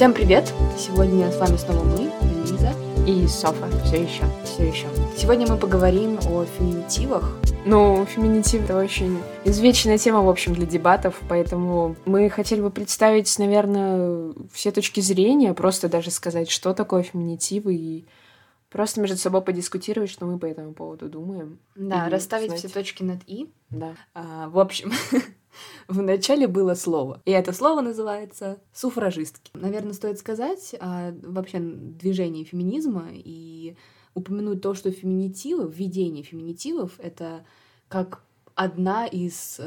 Всем привет! Сегодня с вами снова мы, Лиза и Софа. Все еще. Сегодня мы поговорим о феминитивах. Ну, феминитив — это очень извечная тема, в общем, для дебатов, поэтому мы хотели бы представить, наверное, все точки зрения, просто даже сказать, что такое феминитивы, и просто между собой подискутировать, что мы по этому поводу думаем. Да, и расставить все точки над «и». Да. В общем... В начале было слово, и это слово называется «суфражистки». Наверное, стоит сказать о вообще движении феминизма и упомянуть то, что феминитивы, введение феминитивов — это как одна из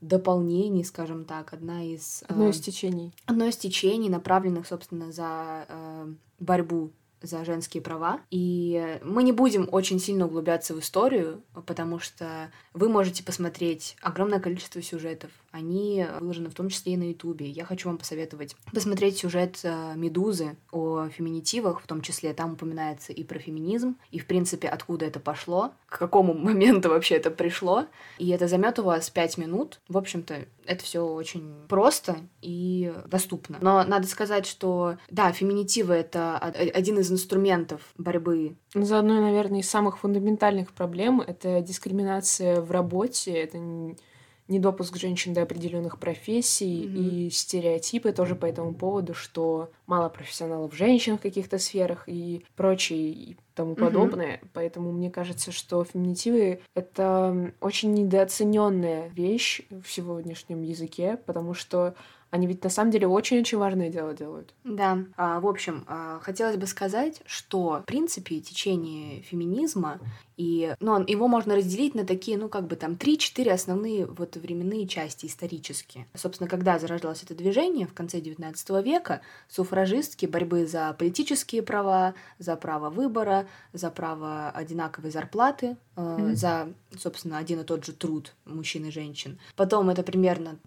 дополнений, скажем так, одно из течений, направленных, собственно, за борьбу за женские права. И мы не будем очень сильно углубляться в историю, потому что вы можете посмотреть огромное количество сюжетов. Они выложены в том числе и на Ютубе. Я хочу вам посоветовать посмотреть сюжет «Медузы» о феминитивах, в том числе там упоминается и про феминизм, и, в принципе, откуда это пошло, к какому моменту вообще это пришло. И это займет у вас 5 минут. В общем-то, это все очень просто и доступно. Но надо сказать, что, да, феминитивы — это один из инструментов борьбы. За одной, наверное, из самых фундаментальных проблем — это дискриминация в работе, это недопуск женщин до определенных профессий, и стереотипы тоже по этому поводу, что мало профессионалов женщин в каких-то сферах и прочее, и тому подобное. Поэтому мне кажется, что феминитивы — это очень недооцененная вещь в сегодняшнем языке, потому что они ведь на самом деле очень-очень важное дело делают. Да. В общем, хотелось бы сказать, что, в принципе, течение феминизма, и, ну, его можно разделить на такие, ну, как бы там 3-4 основные вот временные части исторические. Собственно, когда зарождалось это движение, в конце XIX века, суфражистки борьбы за политические права, за право выбора, за право одинаковой зарплаты, за, собственно, один и тот же труд мужчин и женщин. Потом это примерно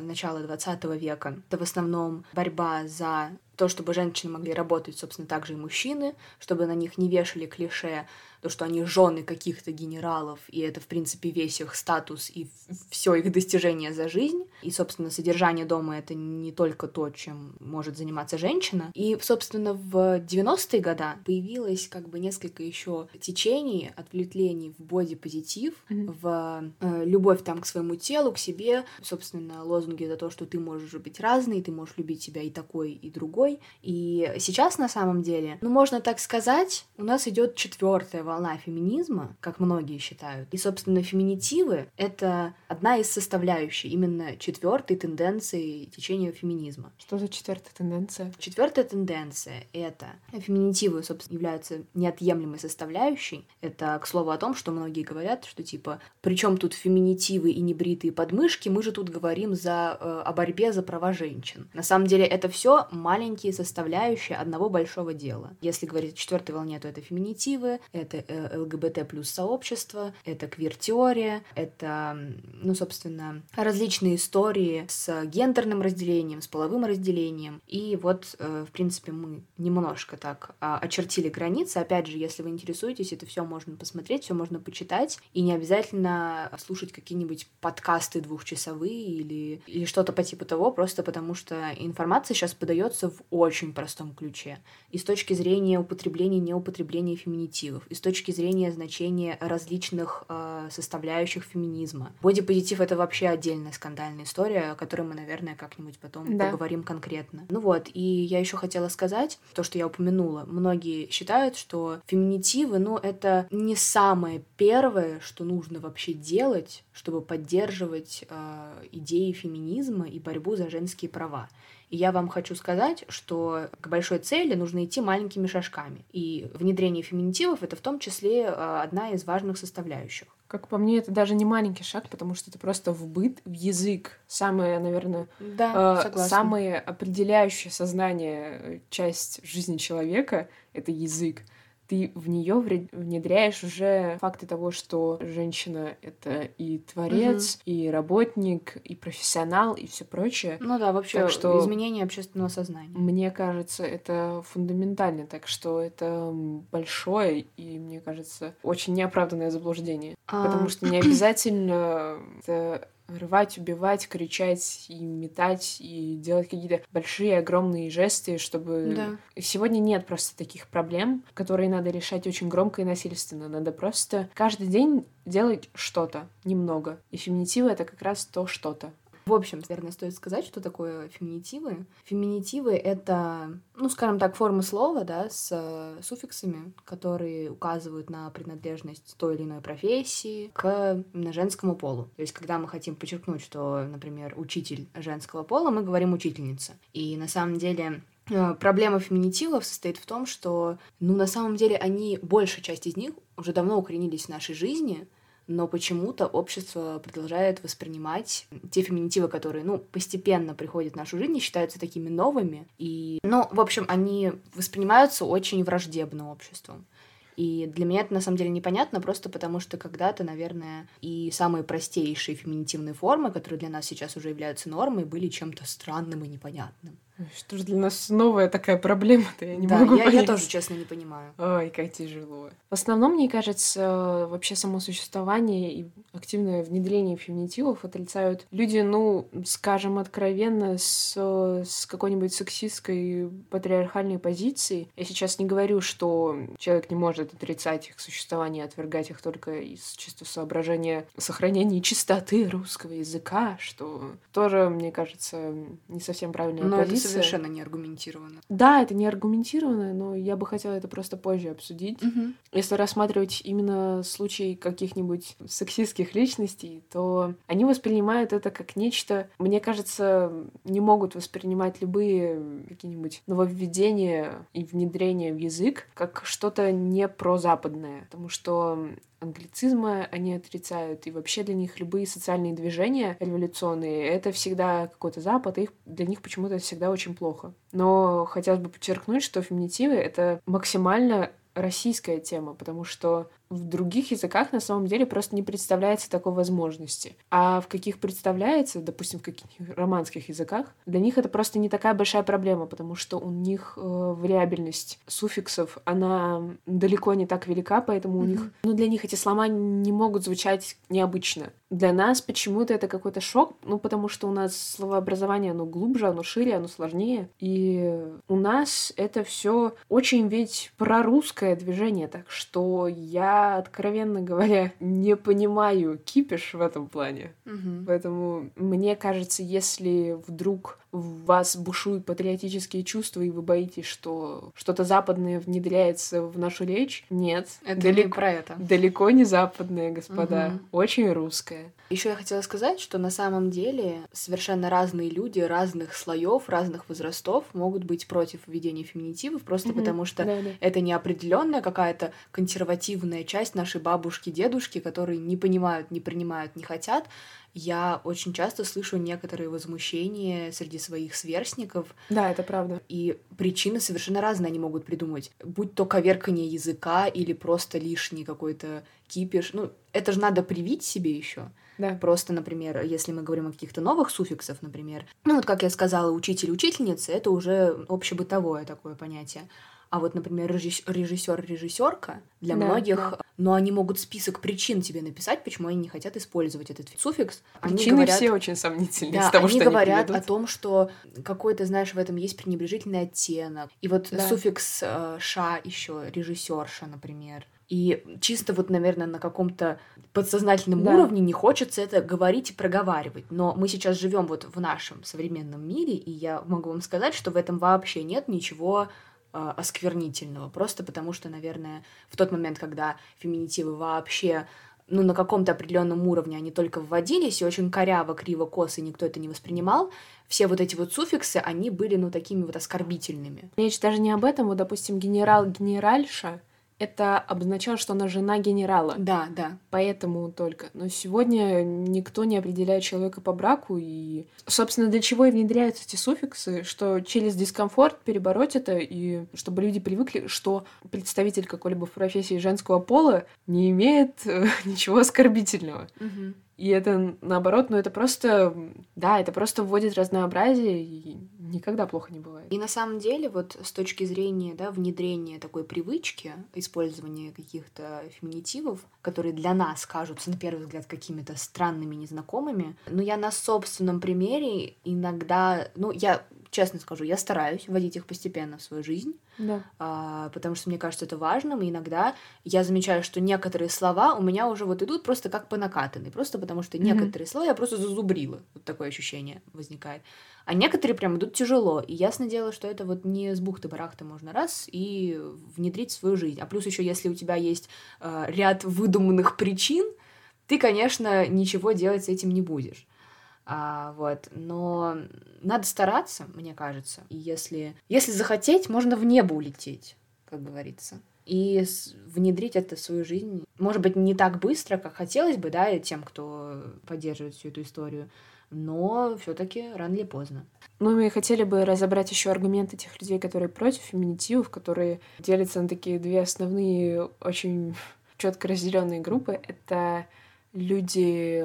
начало XX века. Это в основном борьба за то, чтобы женщины могли работать, собственно, также и мужчины, чтобы на них не вешали клише, то, что они жены каких-то генералов, и это, в принципе, весь их статус и все их достижение за жизнь. И, собственно, содержание дома — это не только то, чем может заниматься женщина. И, собственно, в 90-е годы появилось как бы несколько еще течений, отвлечений в бодипозитив, в любовь там к своему телу, к себе, собственно, лозунги за то, что ты можешь быть разный, ты можешь любить себя и такой, и другой. И сейчас, на самом деле, ну, можно так сказать, у нас идет 4-я волна феминизма, как многие считают. И, собственно, феминитивы — это одна из составляющих именно 4-й тенденции течения феминизма. Что за 4-я тенденция? 4-я тенденция — это... Феминитивы, собственно, являются неотъемлемой составляющей. Это, к слову, о том, что многие говорят, что, типа, при чем тут феминитивы и небритые подмышки? Мы же тут говорим о борьбе за права женщин. На самом деле, это все маленькие составляющие одного большого дела. Если говорить о 4-й волне, то это феминитивы, это ЛГБТ плюс сообщество, это квир-теория, это, ну, собственно, различные истории с гендерным разделением, с половым разделением. И вот, в принципе, мы немножко так очертили границы. Опять же, если вы интересуетесь, это все можно посмотреть, все можно почитать, и не обязательно слушать какие-нибудь подкасты двухчасовые или что-то по типу того, просто потому что информация сейчас подается в очень простом ключе. И с точки зрения употребления, неупотребления феминитивов, и с точки зрения значения различных составляющих феминизма. Бодипозитив — это вообще отдельная скандальная история, о которой мы, наверное, как-нибудь потом поговорим конкретно. Ну вот, и я еще хотела сказать, то, что я упомянула, многие считают, что феминитивы, ну, это не самое первое, что нужно вообще делать, чтобы поддерживать идеи феминизма и борьбу за женские права. И я вам хочу сказать, что к большой цели нужно идти маленькими шажками. И внедрение феминитивов — это в том числе одна из важных составляющих. Как по мне, это даже не маленький шаг, потому что это просто в быт, в язык. Самое, наверное, самое определяющее сознание часть жизни человека — это язык. Ты в нее внедряешь уже факты того, что женщина — это и творец, и работник, и профессионал, и все прочее. Ну да, вообще так, что изменение общественного сознания. Мне кажется, это фундаментально, так что это большое и, мне кажется, очень неоправданное заблуждение. Потому что не обязательно это рвать, убивать, кричать и метать, и делать какие-то большие, огромные жесты, чтобы... Да. Сегодня нет просто таких проблем, которые надо решать очень громко и насильственно. Надо просто каждый день делать что-то, немного. И феминитивы — это как раз то что-то. В общем, наверное, стоит сказать, что такое феминитивы. Феминитивы — это, ну, скажем так, формы слова, да, с суффиксами, которые указывают на принадлежность той или иной профессии к женскому полу. То есть, когда мы хотим подчеркнуть, что, например, учитель женского пола, мы говорим «учительница». И на самом деле... Проблема феминитивов состоит в том, что, ну, на самом деле, они, большая часть из них уже давно укоренились в нашей жизни, но почему-то общество продолжает воспринимать те феминитивы, которые, ну, постепенно приходят в нашу жизнь и считаются такими новыми. И, ну, в общем, они воспринимаются очень враждебно обществом. И для меня это, на самом деле, непонятно, просто потому что когда-то, наверное, и самые простейшие феминитивные формы, которые для нас сейчас уже являются нормой, были чем-то странным и непонятным. Что же для нас новая такая проблема-то? Я не могу понять. Я тоже, честно, не понимаю. Ой, как тяжело. В основном, мне кажется, вообще само существование и активное внедрение феминитивов отрицают люди, ну, скажем откровенно, с какой-нибудь сексистской патриархальной позицией. Я сейчас не говорю, что человек не может отрицать их существование, отвергать их только из чисто соображения сохранения чистоты русского языка, что тоже, мне кажется, не совсем правильная позиция. Совершенно неаргументированно. Да, это неаргументированно, но я бы хотела это просто позже обсудить. Угу. Если рассматривать именно случаи каких-нибудь сексистских личностей, то они воспринимают это как нечто, мне кажется, не могут воспринимать любые какие-нибудь нововведения и внедрения в язык как что-то не прозападное, потому что англицизма они отрицают, и вообще для них любые социальные движения революционные — это всегда какой-то Запад, и для них почему-то всегда очень плохо. Но хотелось бы подчеркнуть, что феминитивы — это максимально российская тема, потому что в других языках на самом деле просто не представляется такой возможности. А в каких представляется, допустим, в каких-нибудь романских языках, для них это просто не такая большая проблема, потому что у них вариабельность суффиксов, она далеко не так велика, поэтому у них... Ну, для них эти слова не могут звучать необычно. Для нас почему-то это какой-то шок, ну, потому что у нас словообразование, оно глубже, оно шире, оно сложнее. И у нас это все очень ведь прорусское движение, так что я, откровенно говоря, не понимаю кипиш в этом плане. Угу. Поэтому мне кажется, если вдруг в вас бушуют патриотические чувства, и вы боитесь, что что-то западное внедряется в нашу речь, нет. Это далеко, не про это. Далеко не западное, господа. Угу. Очень русское. Еще я хотела сказать, что на самом деле совершенно разные люди разных слоев, разных возрастов могут быть против введения феминитивов, просто потому что это неопределенная какая-то консервативная часть нашей бабушки, дедушки, которые не понимают, не принимают, не хотят. Я очень часто слышу некоторые возмущения среди своих сверстников. Да, это правда. И причины совершенно разные они могут придумать. Будь то коверкание языка или просто лишний какой-то кипиш. Ну, это же надо привить себе еще. Да. Просто, например, если мы говорим о каких-то новых суффиксах, например, ну вот, как я сказала, учитель-учительница — это уже общебытовое такое понятие. А вот, например, режиссер-режиссерка для многих... Да. Но они могут список причин тебе написать, почему они не хотят использовать этот суффикс. Они причины говорят... все очень сомнительные, да, из того, они что говорят они приведут. О том, что какой-то, знаешь, в этом есть пренебрежительный оттенок. И вот да. Суффикс «ша» еще, режиссерша, например. И чисто вот, наверное, на каком-то подсознательном уровне не хочется это говорить и проговаривать. Но мы сейчас живем вот в нашем современном мире, и я могу вам сказать, что в этом вообще нет ничего... осквернительного. Просто потому что, наверное, в тот момент, когда феминитивы вообще, ну, на каком-то определенном уровне они только вводились, и очень коряво, криво, косо, никто это не воспринимал, все вот эти вот суффиксы, они были, ну, такими вот оскорбительными. Речь даже не об этом. Вот, допустим, генерал-генеральша, это обозначало, что она жена генерала. Да, да. Поэтому только. Но сегодня никто не определяет человека по браку. И, собственно, для чего и внедряются эти суффиксы, что через дискомфорт перебороть это, и чтобы люди привыкли, что представитель какой-либо профессии женского пола не имеет ничего оскорбительного. Угу. И это, наоборот, ну это просто... Да, это просто вводит разнообразие и никогда плохо не бывает. И на самом деле, вот с точки зрения внедрения такой привычки, использования каких-то феминитивов, которые для нас кажутся, на первый взгляд, какими-то странными, незнакомыми, но я на собственном примере иногда... я честно скажу, я стараюсь вводить их постепенно в свою жизнь, потому что мне кажется это важным, и иногда я замечаю, что некоторые слова у меня уже идут просто как по накатанной, просто потому что некоторые слова я просто зазубрила, такое ощущение возникает, а некоторые прям идут тяжело, и ясное дело, что это не с бухты-барахты можно раз и внедрить в свою жизнь, а плюс еще если у тебя есть ряд выдуманных причин, ты, конечно, ничего делать с этим не будешь. Но надо стараться, мне кажется. И если захотеть, можно в небо улететь, как говорится, и внедрить это в свою жизнь. Может быть, не так быстро, как хотелось бы, и тем, кто поддерживает всю эту историю, но все-таки рано или поздно. Мы хотели бы разобрать еще аргументы тех людей, которые против феминитивов, которые делятся на такие две основные, очень четко разделенные группы. Это люди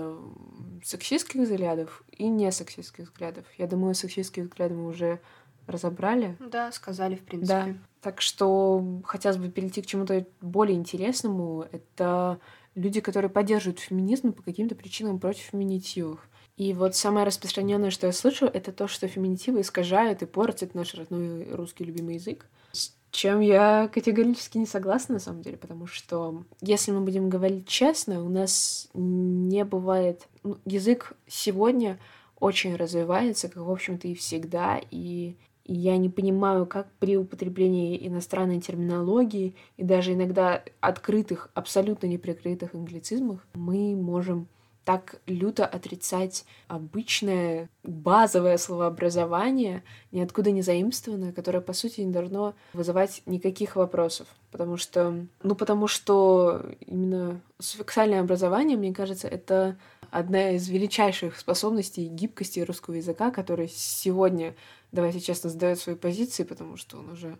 сексистских взглядов и не сексистских взглядов. Я думаю, сексистские взгляды мы уже разобрали. Да, сказали, в принципе. Да. Так что хотелось бы перейти к чему-то более интересному. Это люди, которые поддерживают феминизм по каким-то причинам против феминитивов. И самое распространенное, что я слышу, это то, что феминитивы искажают и портят наш родной русский любимый язык. С чем я категорически не согласна, на самом деле, потому что, если мы будем говорить честно, у нас не бывает... Язык сегодня очень развивается, как, в общем-то, и всегда, и я не понимаю, как при употреблении иностранной терминологии и даже иногда открытых, абсолютно неприкрытых англицизмах мы можем так люто отрицать обычное базовое словообразование, ниоткуда не заимствованное, которое, по сути, не должно вызывать никаких вопросов. Потому что именно сексуальное образование, мне кажется, это одна из величайших способностей и гибкости русского языка, который сегодня, давайте честно, сдаёт свои позиции, потому что он уже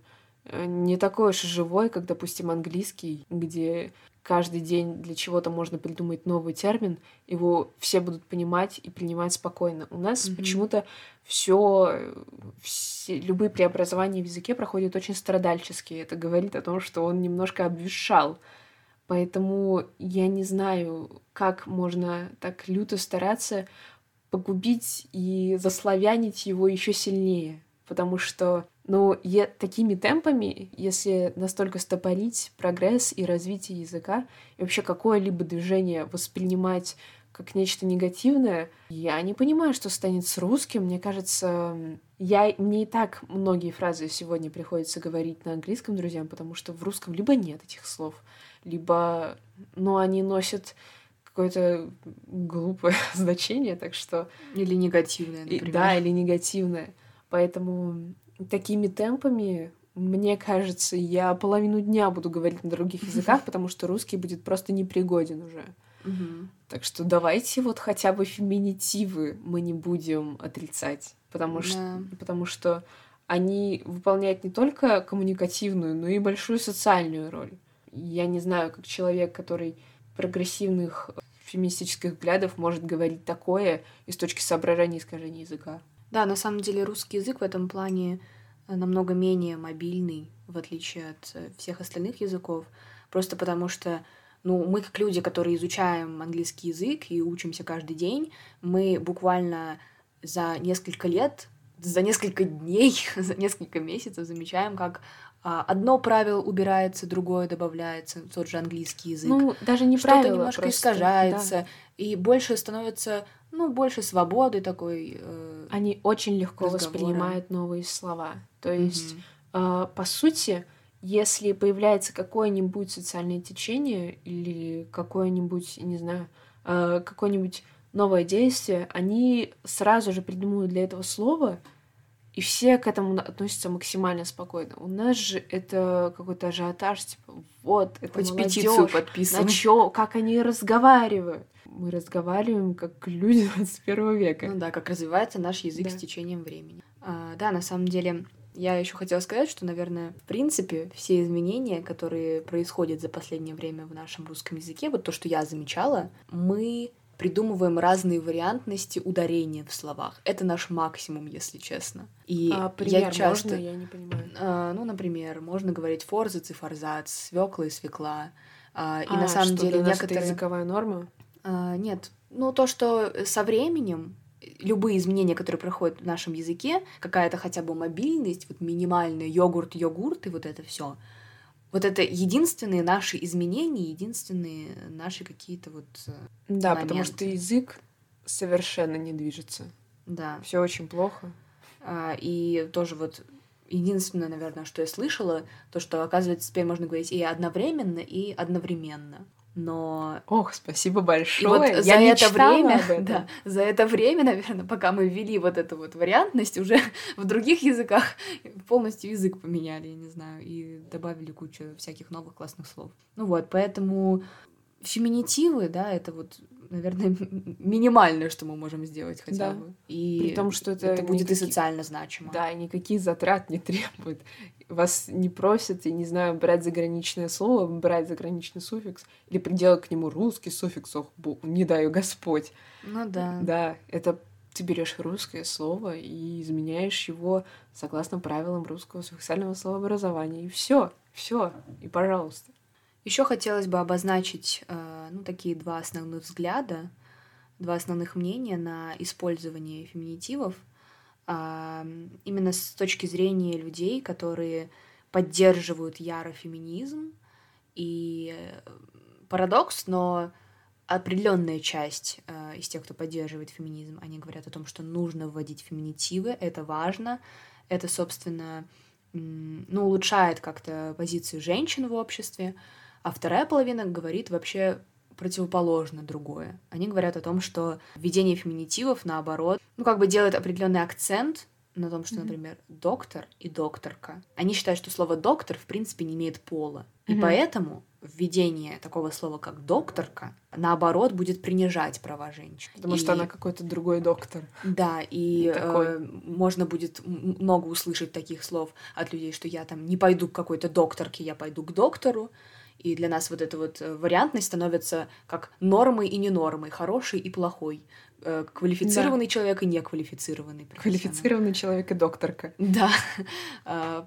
не такой уж и живой, как, допустим, английский, где каждый день для чего-то можно придумать новый термин, его все будут понимать и принимать спокойно. У нас почему-то все любые преобразования в языке проходят очень страдальчески. Это говорит о том, что он немножко обвешал. Поэтому я не знаю, как можно так люто стараться погубить и заславянить его еще сильнее. Потому что, такими темпами, если настолько стопорить прогресс и развитие языка, и вообще какое-либо движение воспринимать как нечто негативное, я не понимаю, что станет с русским. Мне кажется, мне и так многие фразы сегодня приходится говорить на английском, друзьям, потому что в русском либо нет этих слов, либо, они носят какое-то глупое значение, так что... Или негативное, например. Или негативное. Поэтому такими темпами, мне кажется, я половину дня буду говорить на других языках, потому что русский будет просто непригоден уже. Так что давайте хотя бы феминитивы мы не будем отрицать, потому что они выполняют не только коммуникативную, но и большую социальную роль. Я не знаю, как человек, который прогрессивных феминистических взглядов, может говорить такое из точки соображения искажения языка. Да, на самом деле русский язык в этом плане намного менее мобильный, в отличие от всех остальных языков, просто потому что, мы как люди, которые изучаем английский язык и учимся каждый день, мы буквально за несколько лет, за несколько дней, за несколько месяцев замечаем, как одно правило убирается, другое добавляется, тот же английский язык. Даже не правило, что-то немножко просто искажается, и больше становится... больше свободы такой. Они очень легко воспринимают новые слова. То есть, по сути, если появляется какое-нибудь социальное течение или какое-нибудь новое действие, они сразу же придумывают для этого слово, и все к этому относятся максимально спокойно. У нас же это какой-то ажиотаж, это хоть молодёжь, петицию подписывай. На чё, как они разговаривают. Мы разговариваем как люди 21 века. Как развивается наш язык с течением времени. На самом деле, я еще хотела сказать, что, наверное, в принципе, все изменения, которые происходят за последнее время в нашем русском языке, то, что я замечала, мы придумываем разные вариантности ударения в словах. Это наш максимум, если честно. И пример я часто... можно? Я не понимаю. Ну, например, можно говорить форзац и форзац, свекла и свекла. И на самом деле некоторые... Это языковая норма? Нет. Ну, то, что со временем любые изменения, которые проходят в нашем языке, какая-то хотя бы мобильность, вот минимальная, йогурт, йогурт и вот это все. Вот это единственные наши изменения, единственные наши какие-то вот да, моменты. Потому что язык совершенно не движется. Да. Все очень плохо. И тоже вот единственное, наверное, что я слышала, то, что, оказывается, теперь можно говорить и одновременно, и одновременно. Но... Ох, спасибо большое. И вот я за это время, наверное, пока мы ввели вот эту вот вариантность, уже в других языках полностью язык поменяли, я не знаю, и добавили кучу всяких новых классных слов. Ну вот, поэтому феминитивы, да, это вот, наверное, минимальное, что мы можем сделать хотя бы. И при том, что это будет никакие... и социально значимо. Да, и никаких затрат не требует. Вас не просят, я не знаю, брать заграничное слово, брать заграничный суффикс, или приделать к нему русский суффикс, ох, не дай Господь. Ну да. Да, это ты берешь русское слово и изменяешь его согласно правилам русского суффиксального словообразования, и все, и пожалуйста. Еще хотелось бы обозначить, такие два основных взгляда, два основных мнения на использование феминитивов, именно с точки зрения людей, которые поддерживают яро феминизм. И парадокс, но определенная часть из тех, кто поддерживает феминизм, они говорят о том, что нужно вводить феминитивы, это важно, это, собственно, улучшает как-то позицию женщин в обществе. А вторая половина говорит вообще противоположно другое. Они говорят о том, что введение феминитивов, наоборот, делает определенный акцент на том, что, например, доктор и докторка. Они считают, что слово «доктор» в принципе не имеет пола. И поэтому введение такого слова, как «докторка», наоборот, будет принижать права женщин. Потому что она какой-то другой доктор. Да, и можно будет много услышать таких слов от людей, что я там не пойду к какой-то докторке, я пойду к доктору. И для нас вот эта вот вариантность становится как нормой и ненормой, хороший и плохой, квалифицированный человек и неквалифицированный. Квалифицированный человек и докторка. Да,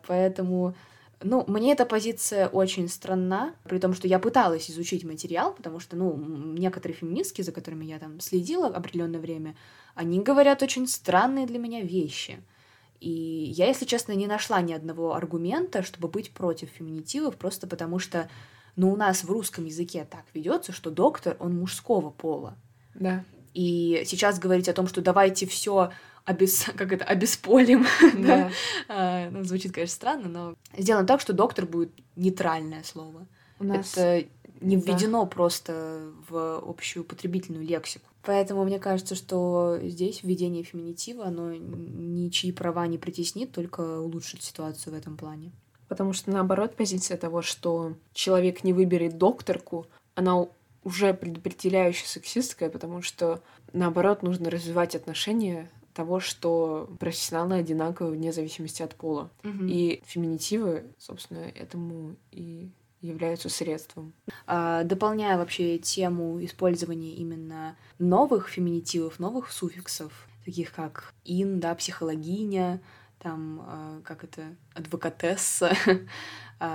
поэтому... мне эта позиция очень странна, при том, что я пыталась изучить материал, потому что, некоторые феминистки, за которыми я там следила определенное время, они говорят очень странные для меня вещи. И я, если честно, не нашла ни одного аргумента, чтобы быть против феминитивов, просто потому что, у нас в русском языке так ведется, что доктор, он мужского пола. Да. И сейчас говорить о том, что давайте все обесполим, да. Звучит, конечно, странно, но сделано так, что доктор будет нейтральное слово. У нас... Это не введено просто в общую потребительную лексику. Поэтому мне кажется, что здесь введение феминитива, оно ничьи права не притеснит, только улучшит ситуацию в этом плане. Потому что, наоборот, позиция того, что человек не выберет докторку, она уже предопределяюще сексистская, потому что, наоборот, нужно развивать отношения того, что профессионалы одинаковы вне зависимости от пола. Угу. И феминитивы, собственно, этому и являются средством. Дополняя вообще тему использования именно новых феминитивов, новых суффиксов, таких как «ин», да, «психологиня», там, «адвокатесса»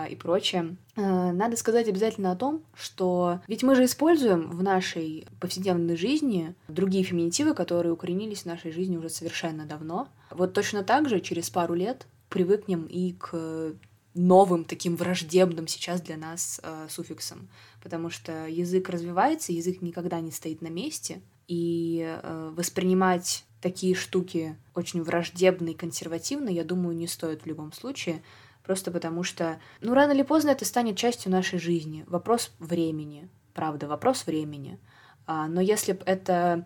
и прочее, надо сказать обязательно о том, что ведь мы же используем в нашей повседневной жизни другие феминитивы, которые укоренились в нашей жизни уже совершенно давно. Вот точно так же через пару лет привыкнем и к новым, таким враждебным сейчас для нас суффиксом, потому что язык развивается, язык никогда не стоит на месте, и воспринимать такие штуки очень враждебно и консервативно, я думаю, не стоит в любом случае, просто потому что, рано или поздно это станет частью нашей жизни. Вопрос времени, правда, вопрос времени. Но если бы это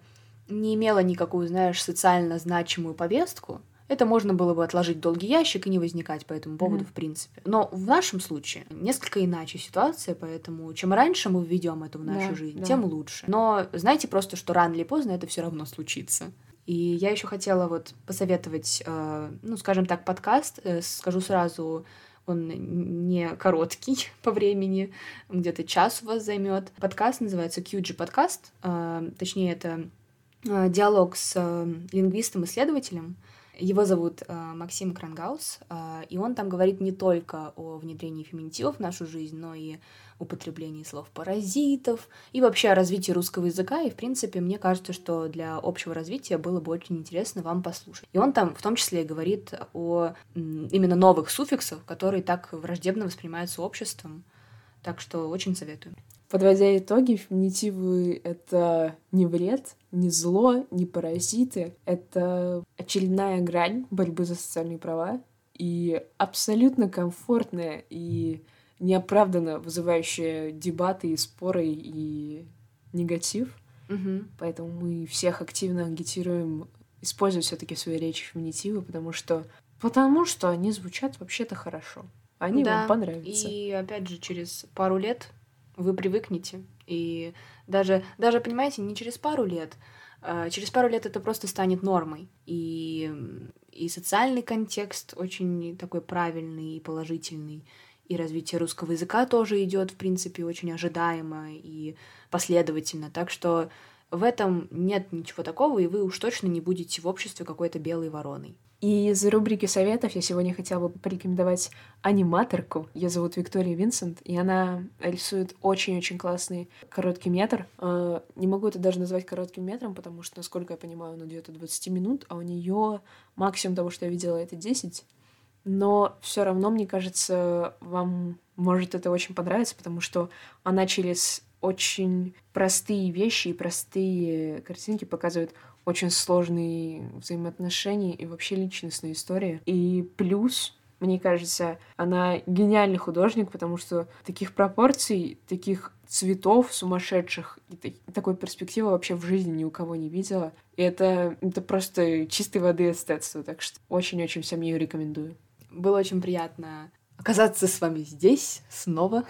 не имело никакую, социально значимую повестку, это можно было бы отложить в долгий ящик и не возникать по этому поводу в принципе. Но в нашем случае несколько иначе ситуация, поэтому чем раньше мы введем это в нашу жизнь, тем лучше. Но знайте просто, что рано или поздно это все равно случится. И я еще хотела посоветовать, подкаст. Скажу сразу, он не короткий по времени, где-то час у вас займет. Подкаст называется QG подкаст, точнее это диалог с лингвистом-исследователем. Его зовут Максим Крангаус, и он там говорит не только о внедрении феминитивов в нашу жизнь, но и употреблении слов-паразитов, и вообще о развитии русского языка, и, в принципе, мне кажется, что для общего развития было бы очень интересно вам послушать. И он там в том числе и говорит о именно новых суффиксах, которые так враждебно воспринимаются обществом, так что очень советую. Подводя итоги, феминитивы — это не вред, не зло, не паразиты. Это очередная грань борьбы за социальные права и абсолютно комфортная и неоправданно вызывающая дебаты и споры и негатив. Угу. Поэтому мы всех активно агитируем использовать все-таки в своей речи феминитивы, потому что они звучат вообще-то хорошо. Они вам понравятся. И опять же, через пару лет вы привыкнете. И даже, понимаете, не через пару лет. Через пару лет это просто станет нормой. И социальный контекст очень такой правильный и положительный. И развитие русского языка тоже идет, в принципе, очень ожидаемо и последовательно. Так что в этом нет ничего такого, и вы уж точно не будете в обществе какой-то белой вороной. И из рубрики советов я сегодня хотела бы порекомендовать аниматорку. Ее зовут Виктория Винсент, и она рисует очень-очень классный короткий метр. Не могу это даже назвать коротким метром, потому что, насколько я понимаю, он идет от 20 минут, а у нее максимум того, что я видела, это 10. Но все равно, мне кажется, вам может это очень понравиться, потому что она через очень простые вещи и простые картинки показывает очень сложные взаимоотношения и вообще личностные истории. И плюс, мне кажется, она гениальный художник, потому что таких пропорций, таких цветов сумасшедших и такой перспективы вообще в жизни ни у кого не видела. И это просто чистой воды эстетство, так что очень-очень всем ее рекомендую. Было очень приятно оказаться с вами здесь снова.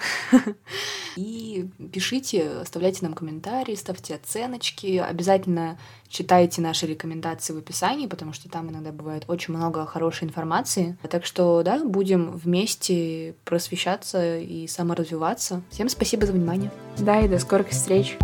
И пишите, оставляйте нам комментарии, ставьте оценочки. Обязательно читайте наши рекомендации в описании, потому что там иногда бывает очень много хорошей информации. Так что, да, будем вместе просвещаться и саморазвиваться. Всем спасибо за внимание. Да, и до скорых встреч.